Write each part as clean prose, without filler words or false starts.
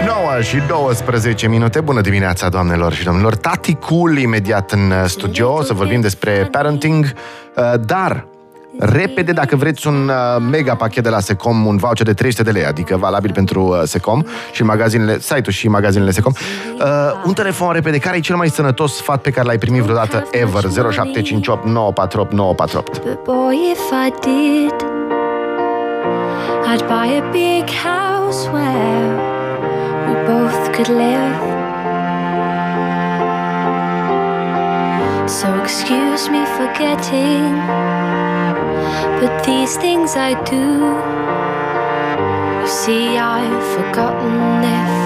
dimineața! 9:12. Bună dimineața, doamnelor și domnilor! Tati Cool imediat în studio, să vorbim despre parenting, dar repede, dacă vreți un mega pachet de la Secom, un voucher de 300 de lei, adică valabil pentru Secom și magazinele, site-ul și magazinele Secom. Un telefon repede, care e cel mai sănătos sfat pe care l-ai primit vreodată ever? 0758 948 948. I'd buy a big house where we both could live. So excuse me for getting, but these things I do, you see I've forgotten if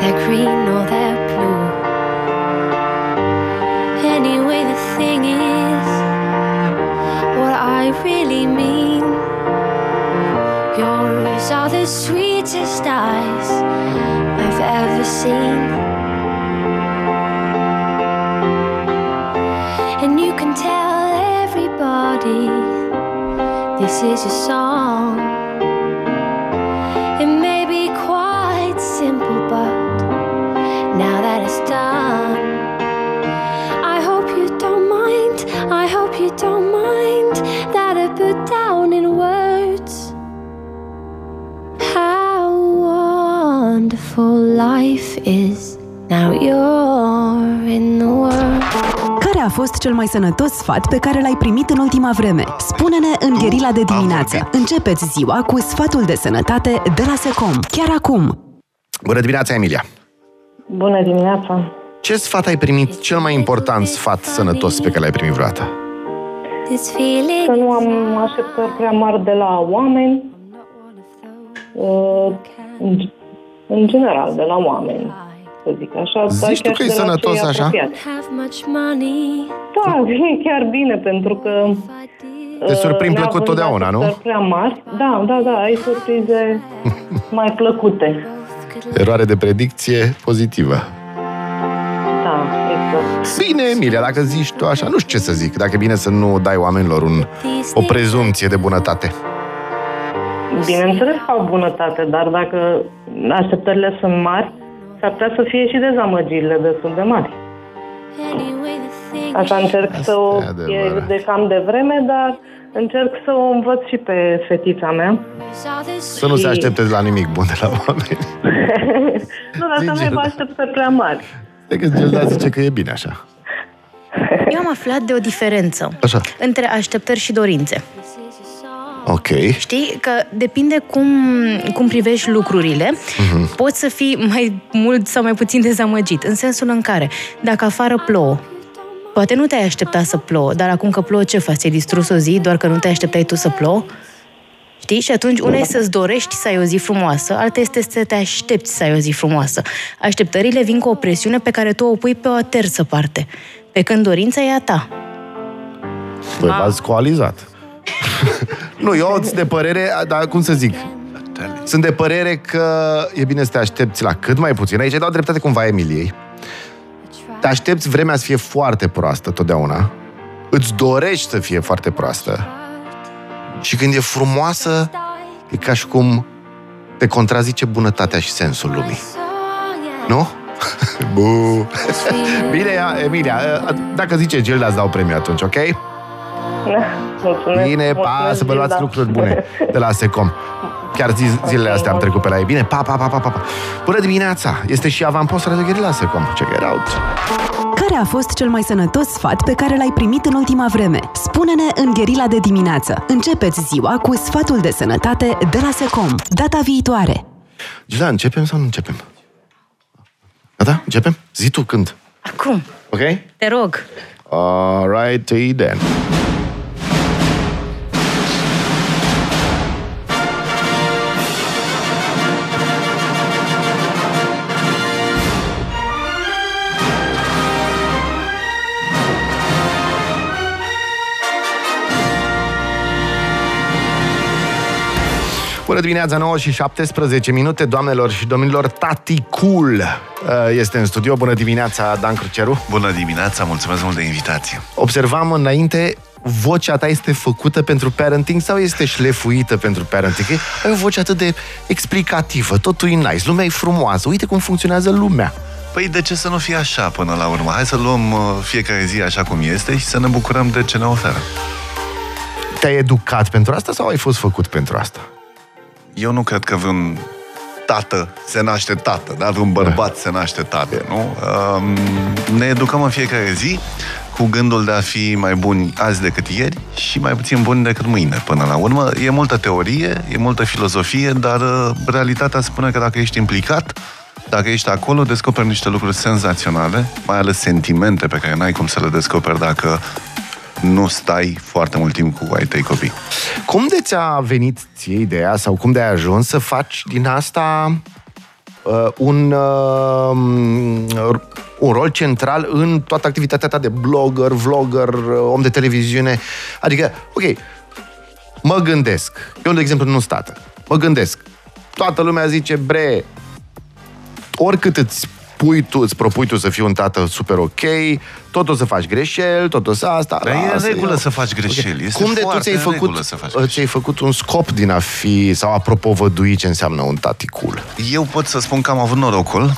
they're green or they're blue. Anyway, the thing is, what I really mean, yours are the sweetest eyes I've ever seen, and you can tell everybody this is your song. It may be quite simple, but now that it's done, I hope you don't mind, I hope you don't mind that I put down in words how wonderful life is. Now you're in the world. Care a fost cel mai sănătos sfat pe care l-ai primit în ultima vreme? Spune-ne în Gherila de dimineață. Începeți ziua cu sfatul de sănătate de la Secom, chiar acum. Bună dimineața, Emilia! Bună dimineața! Ce sfat ai primit, cel mai important sfat sănătos pe care l-ai primit vreodată? Să nu am așteptări prea mari de la oameni, în general, de la oameni, să zic așa. Zici tu că e sănătos așa? Da, e chiar bine, pentru că te surprind plăcut totdeauna, nu? Prea mari. Da, da, da, ai surprize mai plăcute. Eroare de predicție pozitivă. Da, exact. Bine, Emilia, dacă zici tu așa, nu știu ce să zic. Dacă e bine să nu dai oamenilor o prezumție de bunătate. Bineînțeles că au bunătate, dar dacă așteptările sunt mari, s-ar putea să fie și dezamăgirile destul de mari. Așa încerc asta să o pierd de cam de vreme, dar încerc să o învăț și pe fetița mea. Să nu se aștepte la nimic bun de la oameni. Nu, dar să nu aibă așteptări prea mari. Cred că Gilda zice că e bine așa. Eu am aflat de o diferență între așteptări și dorințe. Okay. Știi că depinde cum privești lucrurile, poți să fii mai mult sau mai puțin dezamăgit, în sensul în care, dacă afară plouă, poate nu te-ai aștepta să plouă, dar acum că plouă, ce faci? Ți-ai distrus o zi doar că nu te așteptai tu să plouă? Știi? Și atunci una e să-ți dorești să ai o zi frumoasă, alta este să te aștepți să ai o zi frumoasă. Așteptările vin cu o presiune pe care tu o pui pe o terță parte, pe când dorința e a ta. Păi v-ați coalizat. Nu, eu sunt de părere, dar cum să zic, sunt de părere că e bine să te aștepți la cât mai puțin. Aici îi dau dreptate cumva Emiliei. Te aștepți vremea să fie foarte proastă totdeauna. Îți dorești să fie foarte proastă. Și când e frumoasă, e ca și cum te contrazice bunătatea și sensul lumii. Nu? Bun. Bine, Emilia, dacă zice Gilda, îți dau premiu atunci, ok? Mulțumesc, bine, pa, să vă luați lucruri bune de la Secom. Chiar zilele astea am trecut pe la ei. Bine, pa, pa, pa, pa, pa. Bună dimineața! Este și avampostarea de Gherila Secom. Check it out! Care a fost cel mai sănătos sfat pe care l-ai primit în ultima vreme? Spune-ne în Gherila de dimineață. Începeți ziua cu sfatul de sănătate de la Secom. Data viitoare. Gila, începem sau nu începem? Gata? Începem? Zi tu când. Acum. Ok? Te rog. Alrighty then. Bună dimineața, 9:17. Doamnelor și domnilor, Taticul este în studio. Bună dimineața, Dan Cruceru. Bună dimineața, mulțumesc mult de invitație. Observam înainte vocea ta este făcută pentru parenting sau este șlefuită pentru parenting? Ai o voce atât de explicativă, totul e nice, lumea e frumoasă, uite cum funcționează lumea. Păi de ce să nu fie așa până la urmă? Hai să luăm fiecare zi așa cum este și să ne bucurăm de ce ne oferă. Te-ai educat pentru asta sau ai fost făcut pentru asta? Eu nu cred că vreun tată se naște tată, dar un bărbat se naște tată, nu? Ne educăm în fiecare zi cu gândul de a fi mai buni azi decât ieri și mai puțin buni decât mâine. Până la urmă, e multă teorie, e multă filozofie, dar realitatea spune că dacă ești implicat, dacă ești acolo, descoperi niște lucruri senzaționale, mai ales sentimente pe care n-ai cum să le descoperi dacă nu stai foarte mult timp cu ai tăi copii. Cum de ți-a venit ție ideea sau cum de ai ajuns să faci din asta un rol central în toată activitatea ta de blogger, vlogger, om de televiziune? Adică, ok, mă gândesc, eu de exemplu nu-s tată, mă gândesc, toată lumea zice, bre, oricât îți propui tu să fii un tată super ok, tot o să faci greșeli, tot o să asta... Dar e în regulă să faci greșeli. Okay. Este cum de tu ți-ai făcut un scop din a fi sau a propovădui ce înseamnă un taticul? Eu pot să spun că am avut norocul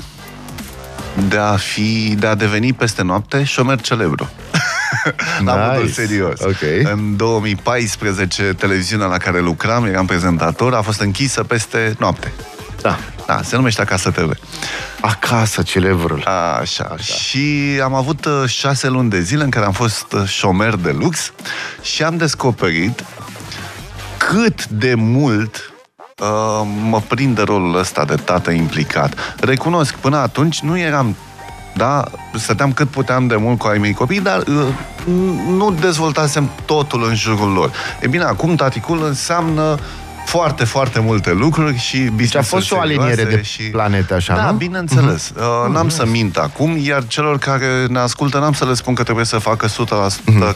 de a deveni peste noapte șomer celebru. Nice. La modul serios. Okay. În 2014, televiziunea la care lucram, eram prezentator, a fost închisă peste noapte. Da. Da, se numește Acasă TV. Acasă, celebrul. Așa. Și am avut 6 luni de zile în care am fost șomer de lux și am descoperit cât de mult mă prinde rolul ăsta de tată implicat. Recunosc, până atunci nu eram... Da, stăteam cât puteam de mult cu ai mei copii, dar nu dezvoltasem totul în jurul lor. E bine, acum Taticul înseamnă foarte, foarte multe lucruri și business-uri. A fost o aliniere de planete, așa, da, nu? Da, bineînțeles. N-am să mint acum, iar celor care ne ascultă n-am să le spun că trebuie să facă 100%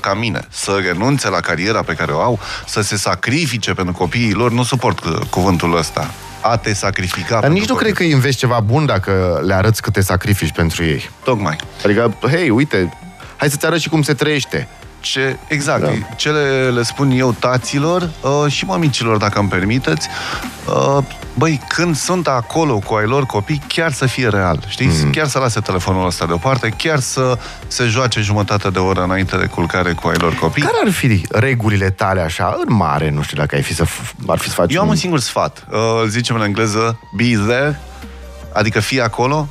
ca mine. Să renunțe la cariera pe care o au, să se sacrifice pentru copiii lor. Nu suport cuvântul ăsta. A te sacrifica. Dar nici nu cred că îi înveți ceva bun dacă le arăți cât te sacrifici pentru ei. Tocmai. Adică, hei, uite, hai să-ți arăt și cum se trăiește. Exact. Da. Ce le spun eu taților și mămicilor, dacă îmi permiteți, băi, când sunt acolo cu ai lor copii, chiar să fie real, știți? Chiar să lase telefonul ăsta deoparte, chiar să se joace jumătate de oră înainte de culcare cu ai lor copii. Care ar fi regulile tale așa, în mare, nu știu dacă ar fi să faci... Eu am un singur sfat, zicem în engleză, be there, adică fii acolo,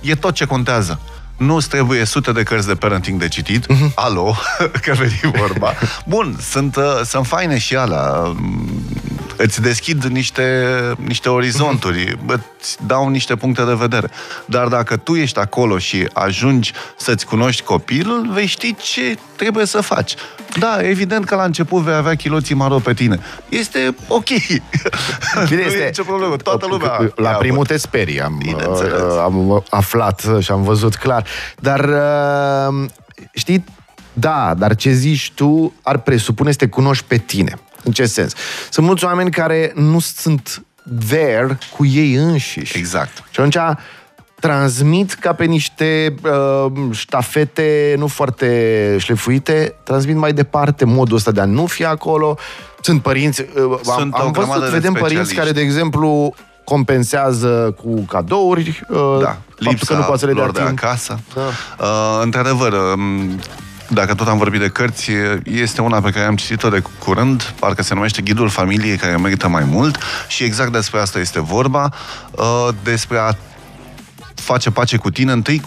e tot ce contează. Nu-ți trebuie 100 de cărți de parenting de citit. Alo, că veni vorba. Bun, sunt faine și alea. Îți deschid niște orizonturi, îți dau niște puncte de vedere. Dar dacă tu ești acolo și ajungi să-ți cunoști copilul, vei ști ce trebuie să faci. Da, evident că la început vei avea chiloții maro pe tine. Este ok. Bine, nu e nicio problemă. Toată lumea... La primul te sperii. Am aflat și am văzut clar. Dar, știi, da, dar ce zici tu ar presupune să te cunoști pe tine. În ce sens? Sunt mulți oameni care nu sunt there cu ei înșiși. Exact. Și atunci transmit ca pe niște ștafete nu foarte șlefuite, transmit mai departe modul ăsta de a nu fi acolo. Sunt părinți, am văzut, vedem părinți care, de exemplu, compensează cu cadouri faptul că nu poate să le dea timp. Lipsa lor de acasă. Da. Într-adevăr, dacă tot am vorbit de cărți, este una pe care am citit-o de curând, parcă se numește Ghidul familiei care merită mai mult și exact despre asta este vorba, despre a face pace cu tine întâi,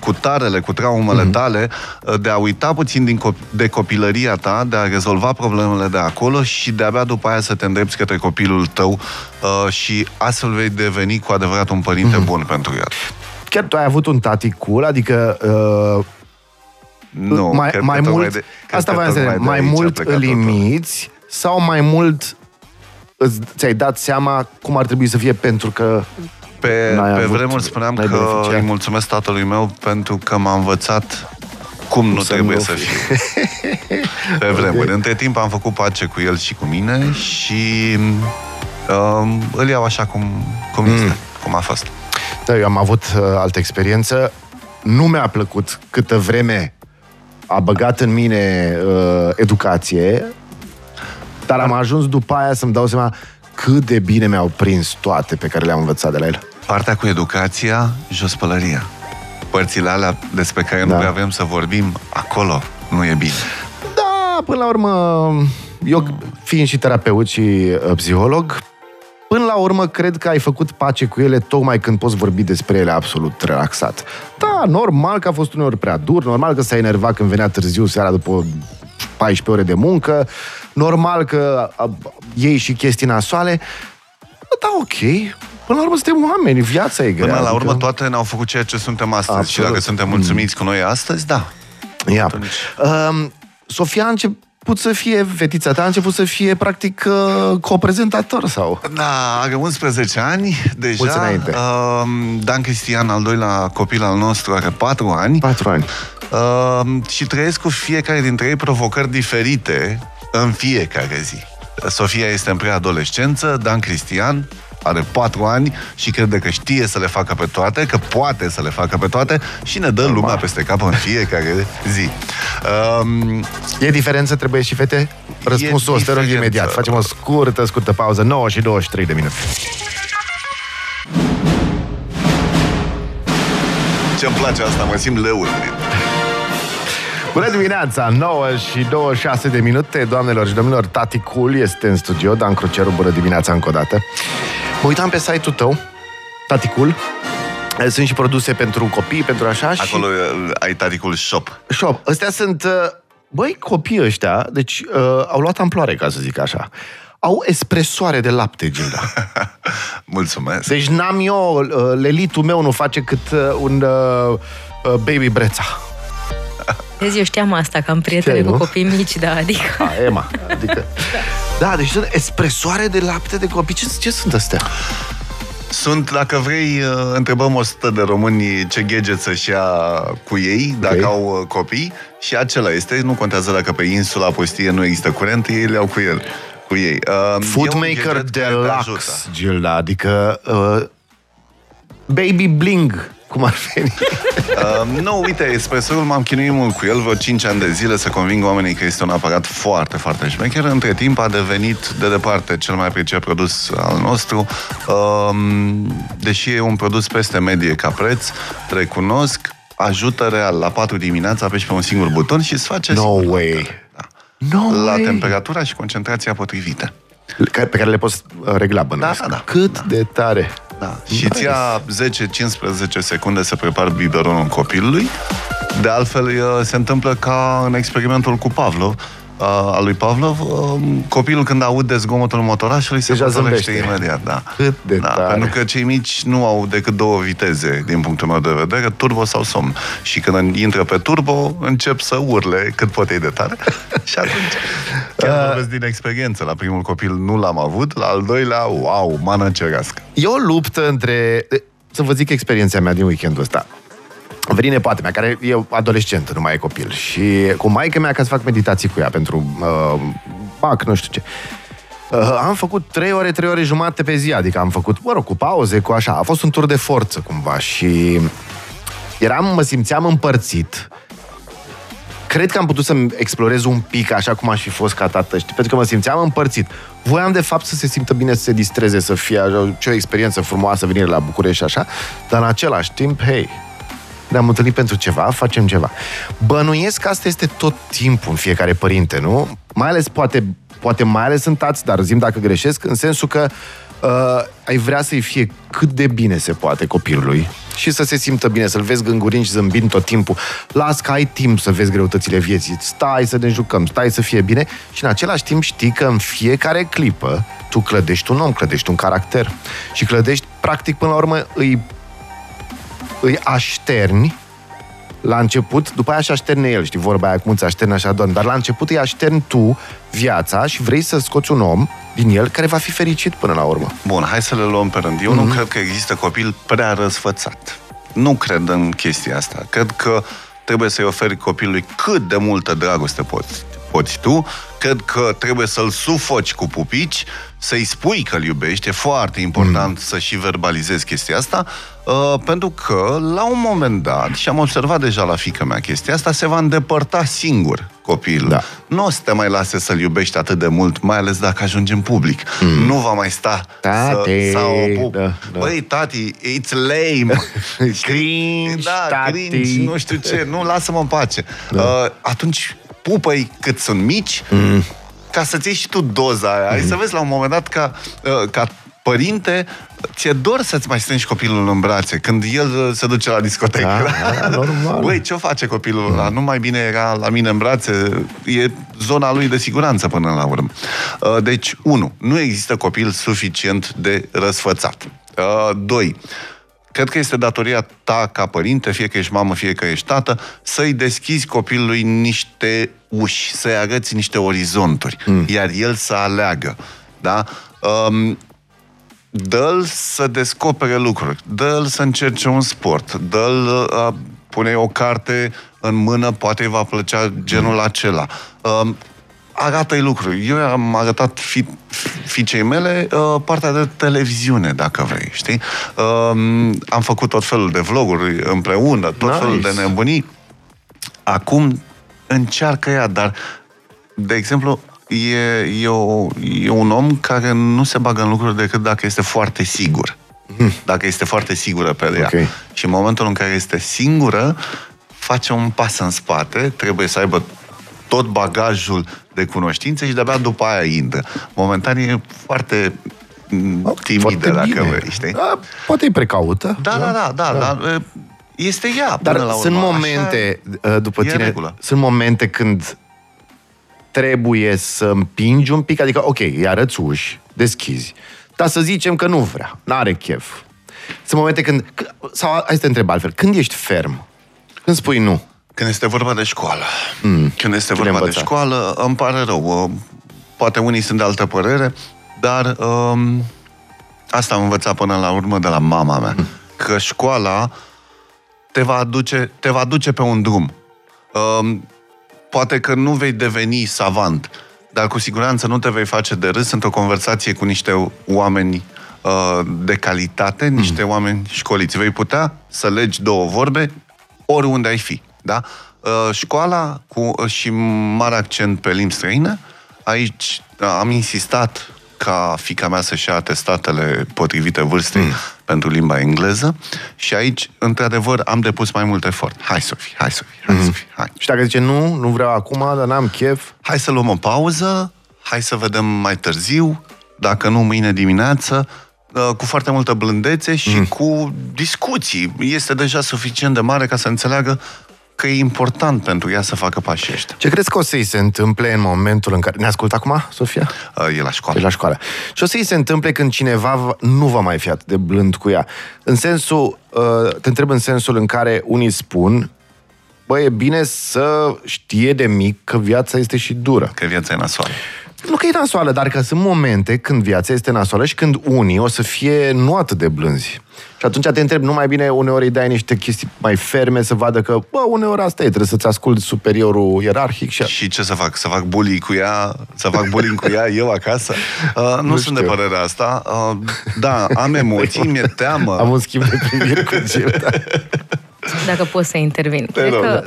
cu tarele, cu traumele tale, de a uita puțin de copilăria ta, de a rezolva problemele de acolo și de abia după aia să te îndrepți către copilul tău și astfel vei deveni cu adevărat un părinte bun pentru el. Chiar tu ai avut un tati cool, adică... Nu, mai mult, asta voiam să zic, mai mult îl imiți sau mai mult ți-ai dat seama cum ar trebui să fie pentru că pe vremuri spuneam că îi mulțumesc tatălui meu pentru că m-a învățat cum nu trebuie să fiu. Pe vremuri. Între timp am făcut pace cu el și cu mine și îl iau așa cum este, cum a fost. Da, eu am avut altă experiență. Nu mi-a plăcut câtă vreme a băgat în mine educație, dar am ajuns după aia să-mi dau seama cât de bine mi-au prins toate pe care le-am învățat de la el. Partea cu educația, jos pălăria. Părțile alea despre care nu avem să vorbim, acolo nu e bine. Da, până la urmă, eu fiind și terapeut și psiholog, până la urmă cred că ai făcut pace cu ele tocmai când poți vorbi despre ele absolut relaxat. Da, normal că a fost uneori prea dur, normal că s-a enervat când venea târziu seara după 14 ore de muncă, normal că iei și chestii nasoale, da, ok. Până la urmă suntem oameni, viața e grea. Până la urmă adică... toate ne-au făcut ceea ce suntem astăzi. Absolut. Și dacă suntem mulțumiți cu noi astăzi, da. Ia. Sofia a început să fie, fetița ta a început să fie practic co-prezentator sau? Da, are 11 ani deja. Dan Cristian, al doilea copil al nostru, are 4 ani. 4 ani. Și trăiesc cu fiecare dintre ei provocări diferite în fiecare zi. Sofia este în preadolescență, Dan Cristian are 4 ani și crede că știe să le facă pe toate, că poate să le facă pe toate și ne dă lumea peste cap în fiecare zi. E diferență? Trebuie și fete? Răspunsul o să te rog imediat. Facem o scurtă pauză, 9:23 de minute. Ce-mi place asta, mă simt leul. Bună dimineața, 9:26 de minute, doamnelor și domnilor, Tati Cool este în studio, Dan Cruceru, bună dimineața încă o dată. Mă uitam pe site-ul tău, Tati Cool, sunt și produse pentru copii, pentru așa. Acolo ai Tati Cool Shop. Shop, ăstea sunt, băi, copiii ăștia, deci au luat amploare, ca să zic așa. Au espresoare de lapte, Gilda. Mulțumesc. Deci n-am eu, lelitul meu nu face cât un Baby Brezza. Vezi, eu știam asta, că am prietene cu copii mici, da, adică... A, Emma, adică... Da, deci sunt espresoare de lapte de copii. Ce sunt astea? Sunt, dacă vrei, întrebăm 100 de români ce gadget să-și ia cu ei, dacă au copii, și acela este, nu contează dacă pe insula pustie nu există curent, ei le au cu el. Cu ei. Foodmaker Deluxe, Gilda, adică... Baby Bling, cum ar veni. Nu, uite, espresorul m-am chinuit mult cu el vreo 5 ani de zile să conving oamenii că este un aparat foarte, foarte șmecher. Între timp a devenit, de departe, cel mai apreciat produs al nostru. Deși e un produs peste medie ca preț, recunosc, ajută real. La 4 dimineața apeși pe un singur buton și îți face... No way! Da. No la way. Temperatura și concentrația potrivită. Pe care le poți regla, bănuiesc. Da, da, da. Cât de tare! Da. Și îți ia 10-15 secunde să prepar biberonul copilului. De altfel, se întâmplă ca în experimentul cu Pavlov, al lui Pavlov, copilul când aude zgomotul motorașului se potolește imediat. Da. Cât de tare. Pentru că cei mici nu au decât două viteze, din punctul meu de vedere, turbo sau somn. Și când intră pe turbo, încep să urle cât pot ei de tare. Și atunci, chiar vorbesc din experiență. La primul copil nu l-am avut, la al doilea, wow, mană cerească. E o luptă între... Să vă zic experiența mea din weekendul ăsta. A venit nepoată mea, care e adolescentă, nu mai e copil. Și cu maică mea, ca să fac meditații cu ea pentru pac, nu știu ce. Am făcut 3 ore, 3 ore jumate pe zi. Adică am făcut, mă rog, cu pauze, cu așa. A fost un tur de forță, cumva. Și mă simțeam împărțit. Cred că am putut să-mi explorez un pic așa cum aș fi fost ca tată, știi? Pentru că mă simțeam împărțit. Voiam, de fapt, să se simtă bine, să se distreze, să fie o experiență frumoasă, venire la București așa. Dar în același timp, hei, ne-am întâlnit pentru ceva, facem ceva. Bănuiesc că asta este tot timpul în fiecare părinte, nu? Mai ales, poate mai ales în tați, dar zi-mi dacă greșesc, în sensul că ai vrea să-i fie cât de bine se poate copilului și să se simtă bine, să-l vezi gângurind și zâmbind tot timpul. Las că ai timp să vezi greutățile vieții, stai să ne jucăm, stai să fie bine și în același timp știi că în fiecare clipă tu clădești un om, clădești un caracter și clădești, practic, până la urmă, îi așterni la început, după aia și așterne el, știi, vorba aia, cum ți așterni așa, doamne, dar la început îi așterni tu viața și vrei să scoți un om din el care va fi fericit până la urmă. Bun, hai să le luăm pe rând. Eu nu cred că există copil prea răsfățat. Nu cred în chestia asta. Cred că trebuie să-i oferi copilului cât de multă dragoste poți tu. Cred că trebuie să-l sufoci cu pupici, să-i spui că îl iubești, e foarte important să și verbalizezi chestia asta, pentru că la un moment dat, și am observat deja la fiica mea chestia asta, se va îndepărta singur copilul. Da. Nu o să te mai lase să-l iubești atât de mult, mai ales dacă ajungi în public. Nu va mai sta să o pup. Da. Băi, tati, it's lame. Cringe, cringe, nu știu ce. Nu, lasă-mă în pace. Da. Atunci pupă-i cât sunt mici, ca să-ți iei și tu doza aia. Ai să vezi la un moment dat ca părinte, ți-e dor să-ți mai strângi copilul în brațe când el se duce la discotecă. Normal. Băi, ce-o face copilul ăla? Nu mai bine era la mine în brațe. E zona lui de siguranță până la urmă. Deci, 1. Nu există copil suficient de răsfățat. 2. Cred că este datoria ta ca părinte, fie că ești mamă, fie că ești tată, să-i deschizi copilului niște uși, să-i arăți niște orizonturi, iar el să aleagă. Da? Dă-l să descopere lucruri, dă-l să încerce un sport, dă-l pune o carte în mână, poate îi va plăcea genul acela. Arată-i lucruri. Eu am arătat fiicei mele partea de televiziune, dacă vrei, știi? Am făcut tot felul de vloguri împreună, tot felul de nebunii. Acum încearcă ea, dar, de exemplu, e un om care nu se bagă în lucruri decât dacă este foarte sigur. Dacă este foarte sigură pe ea. Și în momentul în care este singură, face un pas în spate, trebuie să aibă tot bagajul de cunoștințe și de-abia după aia intră. Momentan e foarte timidă, dacă vrei, știi? Da, poate e precaută. Da. Este ea, dar până la urmă. Sunt momente, după tine, regulă. Sunt momente când trebuie să împingi un pic, adică, ok, îi arăți uși, deschizi, dar să zicem că nu vrea, n-are chef. Sunt momente când, sau hai să te întreb altfel, când ești ferm? Când spui nu? Când este vorba de școală. Când este vorba de școală, îmi pare rău. Poate unii sunt de altă părere, dar asta am învățat până la urmă de la mama mea. Că școala te va duce pe un drum. Poate că nu vei deveni savant, dar cu siguranță nu te vei face de râs într-o conversație cu niște oameni de calitate, niște oameni școliți. Vei putea să legi două vorbe oriunde ai fi. Da? Școala și mare accent pe limbi străine. Aici am insistat ca fiica mea să-și ia atestatele potrivite vârstei pentru limba engleză și aici, într-adevăr, am depus mai mult efort. Hai, Sofie, hai. Și dacă zice nu, nu vreau acum, dar n-am chef. Hai să luăm o pauză, hai să vedem mai târziu, dacă nu, mâine dimineață, cu foarte multă blândețe și cu discuții. Este deja suficient de mare ca să înțeleagă că e important pentru ea să facă pașii ăștia. Ce crezi că o să-i se întâmple în momentul în care... Ne ascultă acum, Sofia? E la școală. E la școală. Și o să-i se întâmple când cineva nu va mai fi atât de blând cu ea. În sensul... Te întreb în sensul în care unii spun bă, e bine să știe de mic că viața este și dură. Că viața e nasoală. Nu că e nasoală, dar că sunt momente când viața este nasoală și când unii o să fie nu atât de blânzi. Și atunci te întreb, nu mai bine uneori îi dai niște chestii mai ferme să vadă că, bă, uneori asta e, trebuie să-ți asculti superiorul ierarhic. Și ce să fac? Să fac bullying cu ea? Să fac bullying cu ea eu acasă? Nu sunt de părerea asta. Da, am emoții, mi-e teamă. Am un schimb de privire cu Jim, da. Dacă pot să intervin. Cred că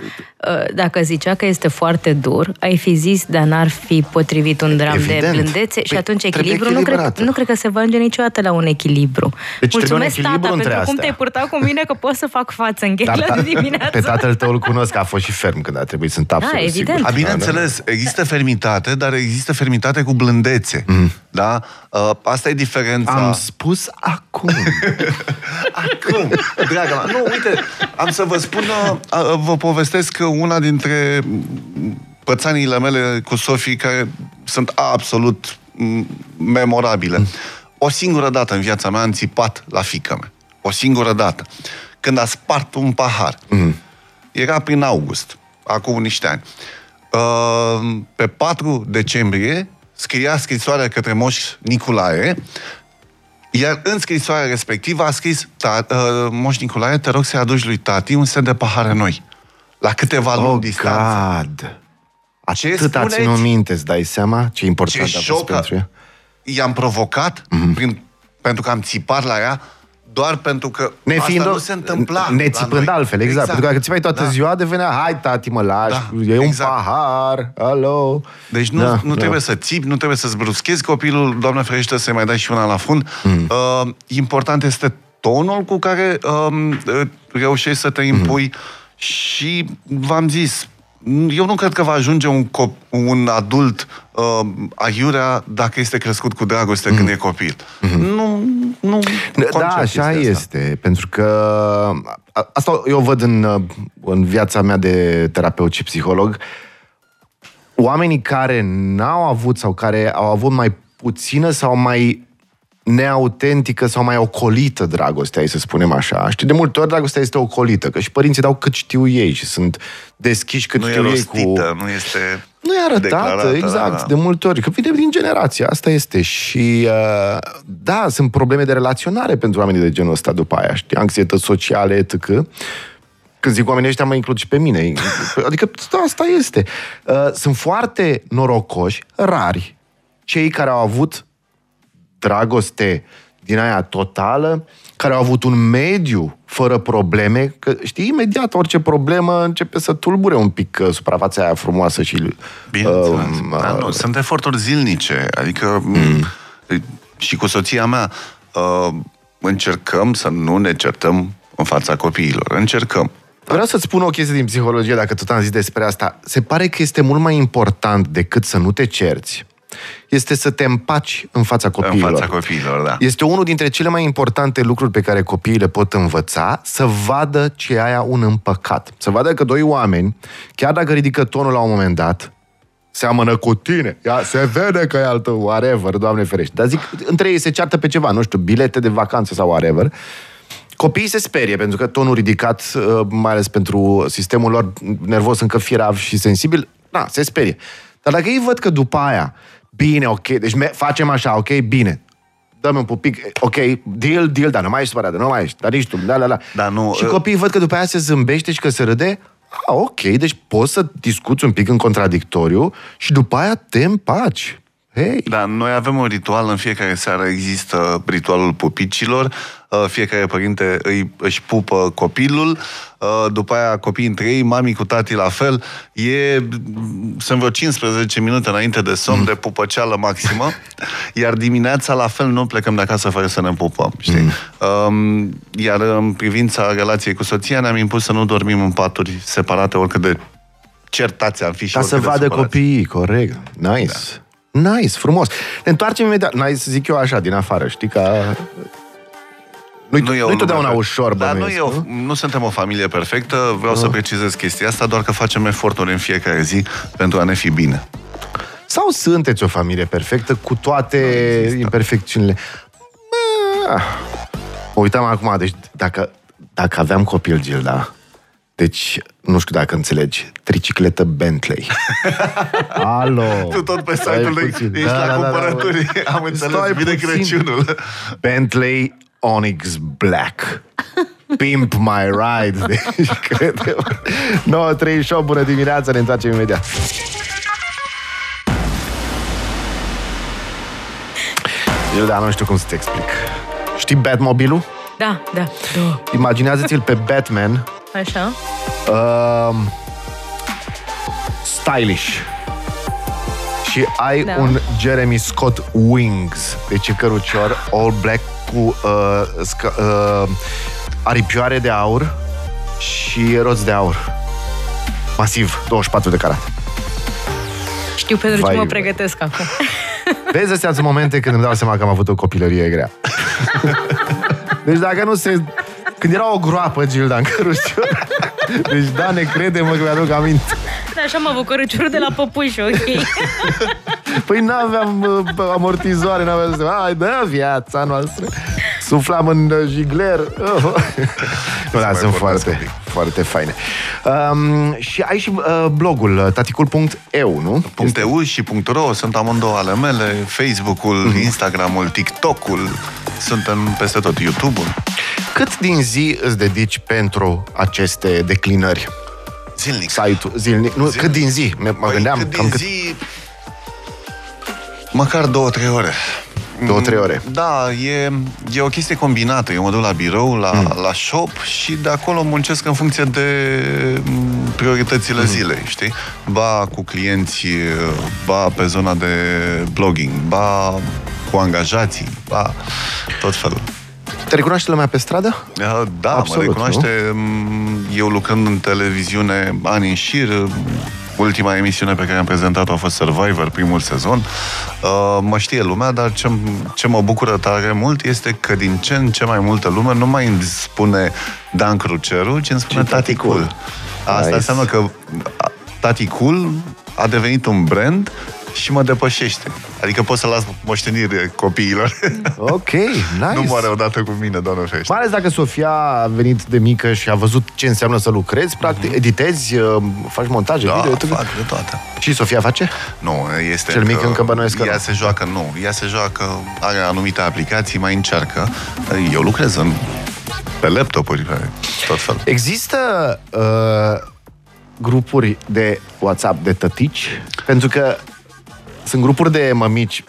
dacă zicea că este foarte dur, ai fi zis, dar n-ar fi potrivit un dram de blândețe și atunci echilibrul nu cred că se va ajunge niciodată la un echilibru. Deci mulțumesc, echilibru tata, pentru cum te-ai purtat cu mine că pot să fac față în gheala de dimineață. Pe tatăl tău îl cunosc, a fost și ferm când a trebuit, sunt absolut sigur. Bineînțeles, există fermitate, dar există fermitate cu blândețe. Da? Asta e diferența. Am spus acum. Acum. Dragă mea. Nu, uite, am să vă spun, vă povestesc una dintre pățaniile mele cu Sofie care sunt absolut memorabile. O singură dată în viața mea am țipat la fiica mea. O singură dată. Când a spart un pahar. Era prin august, acum niște ani. Pe 4 decembrie scria scrisoarea către Moș Niculae, iar în scrisoarea respectivă a scris Moș Niculae, te rog să-i aduci lui tati un set de pahare noi. La câteva luni distanță. Atât a ținut minte, îți dai seama ce important a fost pentru ea? i-am provocat pentru că am țipat la ea, doar pentru că asta nu se întâmpla. Ne țipând altfel, exact. Pentru că dacă țipai toată ziua, devenea, hai tati, mă lași, e un pahar, alo. Deci nu trebuie să țipi, nu trebuie să zbruschezi copilul, Doamne ferește să-i mai dai și una la fund. Important este tonul cu care reușești să te impui și, v-am zis, eu nu cred că va ajunge un adult aiurea dacă este crescut cu dragoste când e copil. Nu. Da, așa este. Pentru că asta eu văd în viața mea de terapeut și psiholog. Oamenii care n-au avut sau care au avut mai puțină sau mai neautentică sau mai ocolită dragostea, să spunem așa. Știi, de multe ori dragostea este ocolită, că și părinții dau cât știu ei și sunt deschiși cât știu ei cu... Nu este nu e arătată, exact, de multe ori. Că vine din generație, asta este. Și, da, sunt probleme de relaționare pentru oamenii de genul ăsta după aia, știi, anxietăți sociale, etc. Când zic oamenii ăștia, mă includ și pe mine. Adică, da, asta este. Sunt foarte norocoși, rari, cei care au avut dragoste din aia totală, care au avut un mediu fără probleme, că știi, imediat orice problemă începe să tulbure un pic suprafața aia frumoasă și... Dar nu, sunt eforturi zilnice, adică și cu soția mea încercăm să nu ne certăm în fața copiilor, încercăm. Vreau să-ți spun o chestie din psihologie, dacă tot am zis despre asta. Se pare că este mult mai important decât să nu te cerți, este să te împaci în fața copiilor. În fața copiilor, da. Este unul dintre cele mai importante lucruri pe care copiii le pot învăța, să vadă ce e aia un împăcat. Să vadă că doi oameni, chiar dacă ridică tonul la un moment dat, seamănă cu tine. Ia, se vede că e altă, whatever, Doamne ferește. Dar zic, între ei se ceartă pe ceva, nu știu, bilete de vacanță sau whatever. Copiii se sperie, pentru că tonul ridicat, mai ales pentru sistemul lor nervos încă firav și sensibil, na, se sperie. Dar dacă ei văd că după aia bine, ok, deci facem așa, ok, bine. Dă-mi un pupic, ok, deal, dar nu mai ești supărat, nu mai ești, dar nici tu, da. Și copiii văd că după aia se zâmbește și că se râde, ah, ok, deci poți să discuți un pic în contradictoriu și după aia te împaci. Hey. Da, noi avem un ritual, în fiecare seară există ritualul pupicilor, fiecare părinte își pupă copilul, după aia copiii între ei, mami cu tati la fel, sunt vreo 15 minute înainte de somn de pupăceală maximă, iar dimineața la fel nu plecăm de acasă fără să ne pupăm, știi? Iar în privința relației cu soția ne-am impus să nu dormim în paturi separate, oricât de certați am fi și oricât de supărați. Ca să vadă copiii, corect, nice. Da. Nice, frumos. Ne întoarcem imediat. Nice, zic eu așa, din afară, știi, ca... Nu-i totdeauna ușor, bănuiesc, nu? Nu suntem o familie perfectă, vreau să precizez chestia asta, doar că facem eforturi în fiecare zi pentru a ne fi bine. Sau sunteți o familie perfectă cu toate imperfecțiunile? Mă uitam acum, deci dacă aveam copil, Gilda... Deci, nu știu dacă înțelegi, tricicletă Bentley. Alo! Tu tot pe site-ul lui ești la cumpărături. Am înțeles, vine Crăciunul. Bentley Onyx Black. Pimp my ride. Deci, credem. 9:38, bună dimineața, ne întoarcem imediat. Eu, dar nu știu cum să te explic. Știi Batmobilul? Da. Imaginează-ți-l pe Batman... Așa. Stylish. Și ai un Jeremy Scott Wings. Deci cărucior all black cu aripioare de aur și roți de aur. Masiv, 24 de carat. Știu pentru ce mă pregătesc acum. Vezi, astea sunt momente când îmi dau seama că am avut o copilărie grea. Deci dacă nu se... Când era o groapă, Gilda, în cărucior. Deci, da, ne crede-mă că mi-aduc aminte. Da, așa m-am avut căruciorul de la păpuși, ok. Păi n-aveam amortizoare, n-aveam... Ai, da, viața noastră. Suflam în jigler. Nu, da, sunt foarte faine. Și ai și blogul taticul.eu, nu? .eu și .ro sunt amândouă ale mele. Facebook-ul, Instagram-ul, TikTok-ul. Suntem peste tot, YouTube-ul. Cât din zi îți dedici pentru aceste declinări? Zilnic. Zilnic. Nu, zilnic. Cât din zi? Mă gândeam. Cât din zi? Măcar 2-3 ore. 2-3 ore. Da, e o chestie combinată. Eu mă duc la birou, la shop și de acolo muncesc în funcție de prioritățile zilei, știi? Ba cu clienți, ba pe zona de blogging, ba cu angajații, ba tot felul. Te recunoaște lumea pe stradă? Da, absolut, mă recunoaște. Nu? Eu lucrând în televiziune ani în șir, ultima emisiune pe care am prezentat-o a fost Survivor, primul sezon. Mă știe lumea, dar ce mă bucură tare mult este că din ce în ce mai multă lume nu mai îmi spune Dan Cruceru, ci îmi spune Taticul. Cool. Asta înseamnă că Taticul a devenit un brand și mă depășește. Adică pot să las moștenire copiilor. Ok, nice. Nu moare odată cu mine, doamne ferește. Mai ales dacă Sofia a venit de mică și a văzut ce înseamnă să lucrezi, practic, editezi, faci montaje, da, video, fac de toate. Și Sofia face? Nu, este cel mic încă bănuiesc. Ea se joacă, are anumite aplicații, mai încearcă. Eu lucrez pe laptopuri, pe tot felul. Există grupuri de WhatsApp de tătici? Pentru că sunt grupuri de mămici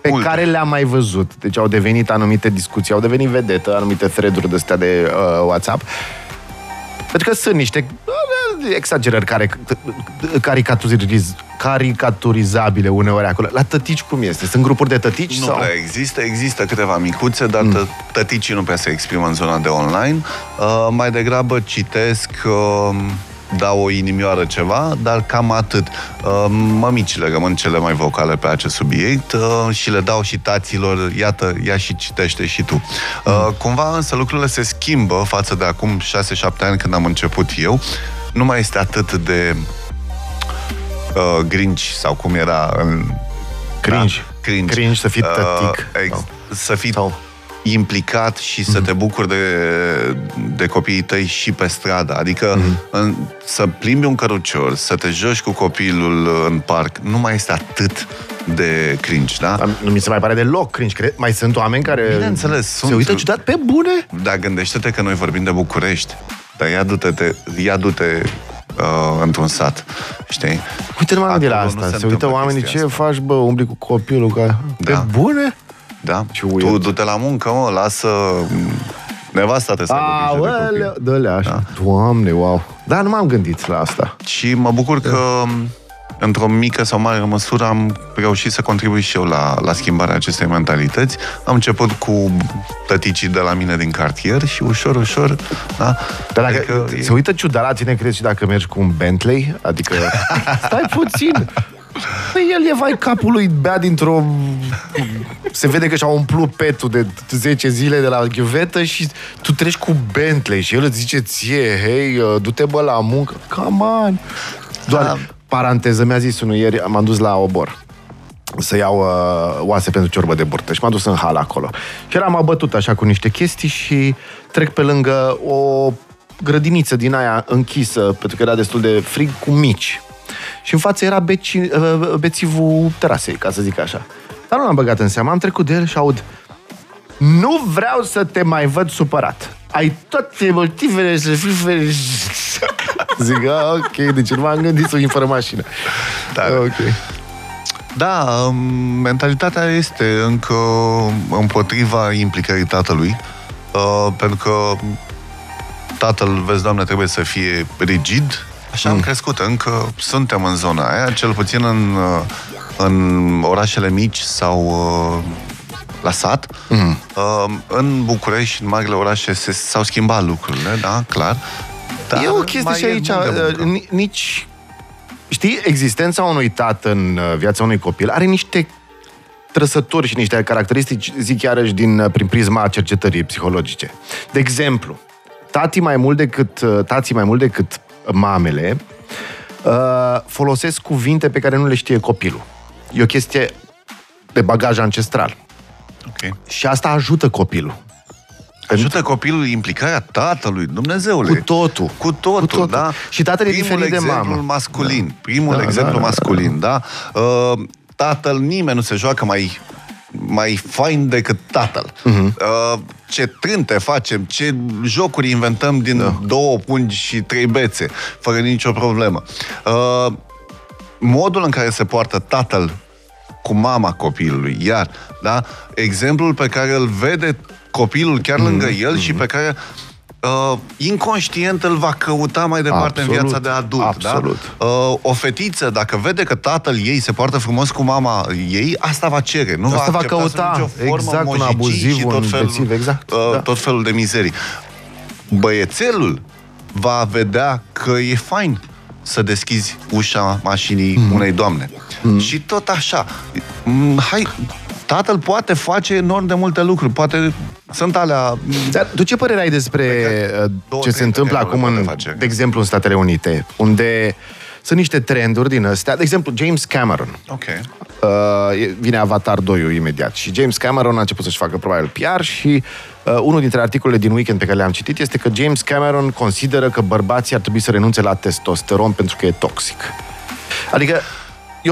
pe care le-am mai văzut. Deci au devenit anumite discuții, au devenit vedetă, anumite thread-uri de-astea de WhatsApp. Pentru că sunt niște exagerări caricaturizabile uneori acolo. La tătici cum este? Sunt grupuri de tătici? Nu prea există. Există câteva micuțe, dar tăticii nu prea se exprimă în zona de online. Mai degrabă citesc... dau o inimioară ceva, dar cam atât. Mămicile rămân cele mai vocale pe acest subiect și le dau și taților, iată, ia și citește și tu. Cumva însă lucrurile se schimbă față de acum 6-7 ani când am început eu. Nu mai este atât de grinci sau cum era în... Cringe să fii tătic. Să fii... implicat și să te bucuri de copiii tăi și pe stradă. Adică să plimbi un cărucior, să te joci cu copilul în parc, nu mai este atât de cringe, da? Nu mi se mai pare deloc cringe. Mai sunt oameni care se uită ciudat pe bune? Da, gândește-te că noi vorbim de București, dar ia du-te într-un sat, știi? Uite numai de la asta, se uită oamenii, ce faci, bă, umbli cu copilul ca... Pe bune? Da? Tu du-te la muncă, mă, lasă nevasta te să aibă grijă de copii. Dă-le așa. Da? Doamne, wow. Dar nu m-am gândit la asta. Și mă bucur că, într-o mică sau mare măsură, am reușit să contribui și eu la schimbarea acestei mentalități. Am început cu tăticii de la mine din cartier și ușor, ușor... Da? Dar dacă se uită ciudat la tine, crezi și dacă mergi cu un Bentley? Adică... Stai puțin! Păi el e vai capul lui, bea dintr-o... Se vede că și-a umplut petul de 10 zile de la ghiuvetă și tu treci cu Bentley și el îți zice ție, hei, du-te bă la muncă. Come on! Doar, paranteză, mi-a zis unul ieri, m-am dus la Obor să iau oase pentru ciorbă de burtă și m-am dus în hal acolo. Și eram abătut așa cu niște chestii și trec pe lângă o grădiniță din aia închisă, pentru că era destul de frig, cu mici. Și în față era bețivul terasei, ca să zic așa. Dar nu l-am băgat în seamă, am trecut de el și aud: nu vreau să te mai văd supărat. Ai toate motivele să fii fericit. Zic, ok, deci nu m-am gândit să vin fără mașină. Da, okay. Da, mentalitatea este încă împotriva implicării tatălui, pentru că tatăl, vezi, doamne, trebuie să fie rigid. Așa am crescut, încă suntem în zona aia, cel puțin în orașele mici sau la sat. În București și în marile orașe s-au schimbat lucrurile, da, clar. Dar e o chestie și aici, nici... Știi, existența unui tată în viața unui copil are niște trăsături și niște caracteristici, zic iarăși, prin prisma cercetării psihologice. De exemplu, tații mai mult decât mamele folosesc cuvinte pe care nu le știe copilul. E o chestie de bagaj ancestral. Okay. Și asta ajută copilul. Ajută copilul implicarea tatălui, Dumnezeule. Cu totul, da? Și tatăl e diferit de mamă. Primul exemplu masculin, da? Tatăl, nimeni nu se joacă mai fain decât tatăl. Ce trânte facem, ce jocuri inventăm din 2 pungi și 3 bețe, fără nicio problemă. Modul în care se poartă tatăl cu mama copilului, iar, da? Exemplul pe care îl vede copilul chiar lângă el și pe care inconștient îl va căuta mai departe în viața de adult. Absolut. Da? O fetiță, dacă vede că tatăl ei se poartă frumos cu mama ei, asta va cere. Nu asta va căuta exact un abuziv, și tot felul, exact, tot felul de mizerii. Băiețelul va vedea că e fain să deschizi ușa mașinii unei doamne. Și tot așa. Tatăl poate face enorm de multe lucruri. Poate sunt alea... Dar tu ce părere ai despre ce se întâmplă acum, de exemplu, în Statele Unite, unde sunt niște trenduri din astea? De exemplu, James Cameron. Okay. Vine Avatar 2-ul imediat. Și James Cameron a început să-și facă probabil PR și unul dintre articolele din weekend pe care le-am citit este că James Cameron consideră că bărbații ar trebui să renunțe la testosteron pentru că e toxic. Adică...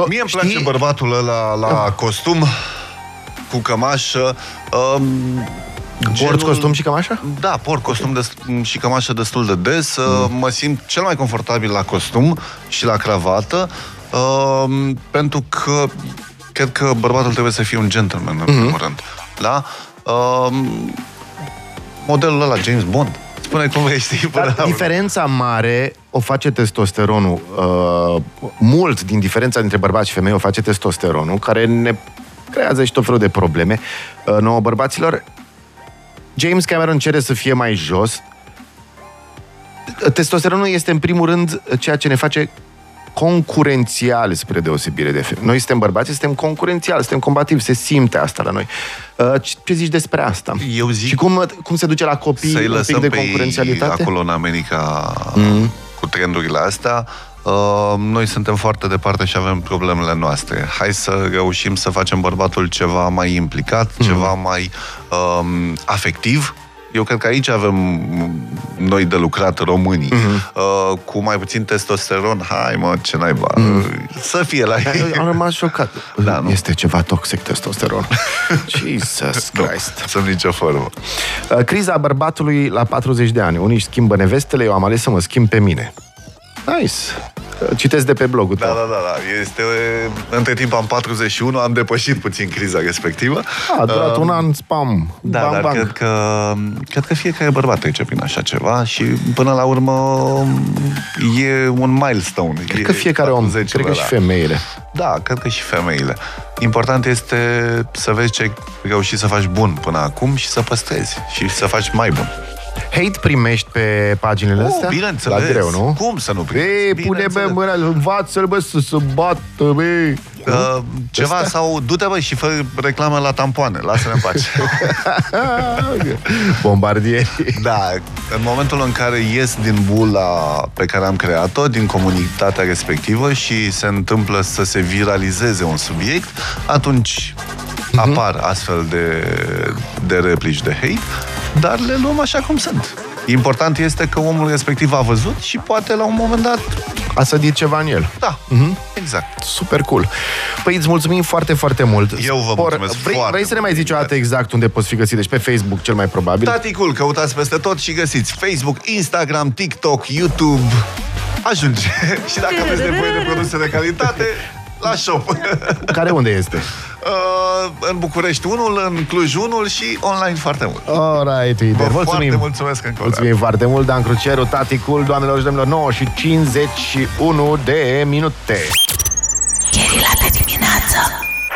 Mie îmi place bărbatul ăla la costum... cu cămașă... Porți costum și cămașă? Da, port costum și cămașă destul de des. Mă simt cel mai confortabil la costum și la cravată, pentru că cred că bărbatul trebuie să fie un gentleman, în primul rând. Da? Modelul ăla, James Bond. Spune cum vei ști. Diferența mare o face testosteronul. Mult din diferența dintre bărbați și femei o face testosteronul, care ne... creează și tot felul de probleme nouă bărbaților. James Cameron cere să fie mai jos. Testosteronul este în primul rând ceea ce ne face concurențiali, spre deosebire de femei. Noi suntem bărbați, suntem concurențiali, suntem combativi, se simte asta la noi. Ce zici despre asta? Eu zic și cum se duce la copii un pic de concurențialitate? Acolo în America cu trendurile astea. Noi suntem foarte departe și avem problemele noastre. Hai să reușim să facem bărbatul ceva mai implicat, ceva mai afectiv. Eu cred că aici avem noi de lucrat, românii, cu mai puțin testosteron. Hai mă, ce naiba, să fie la ei. Am rămas șocat. Da, este ceva toxic testosteron. Jesus Christ. Sunt nicio formă. Criza bărbatului la 40 de ani. Unii își schimbă nevestele, eu am ales să mă schimb pe mine. Nice. Citesc de pe blogul tău. Da. Este, între timp am 41, am depășit puțin criza respectivă. A durat un an spam. Da, bam, dar bam. Cred că fiecare bărbat trece prin așa ceva și până la urmă e un milestone. Cred că fiecare om, cred că și femeile. Da, cred că și femeile. Important este să vezi ce reușești să faci bun până acum și să păstrezi și să faci mai bun. Hate primești pe paginile astea? Bineînțeles. La greu, nu? Cum să nu primești? Pune bă mâna, învață-l bă să se bată, bă. Ceva astea? Sau du-te bă și fă reclamă la tampoane, lasă-ne în pace. Bombardieri. Da, în momentul în care ies din bula pe care am creat-o, din comunitatea respectivă și se întâmplă să se viralizeze un subiect, atunci apar astfel de replici de hate, dar le luăm așa cum sunt. Important este că omul respectiv a văzut și poate la un moment dat a sădit ceva în el. Da, exact. Super cool. Păi îți mulțumim foarte, foarte mult. Eu vă mulțumesc foarte. Vrei să ne mai zici o dată exact unde poți fi găsit? Deci pe Facebook cel mai probabil. Taticul, căutați peste tot și găsiți Facebook, Instagram, TikTok, YouTube. Ajunge. Și dacă aveți nevoie de produse de calitate, la shop. Care unde este? În București unul, în Cluj unul și online foarte mult. Alright, uite. Mulțumesc încă o dată. Mulțumim foarte mult, Dan Cruceru, Tati Cool, doamnelor și domnilor, 9:51 de minute.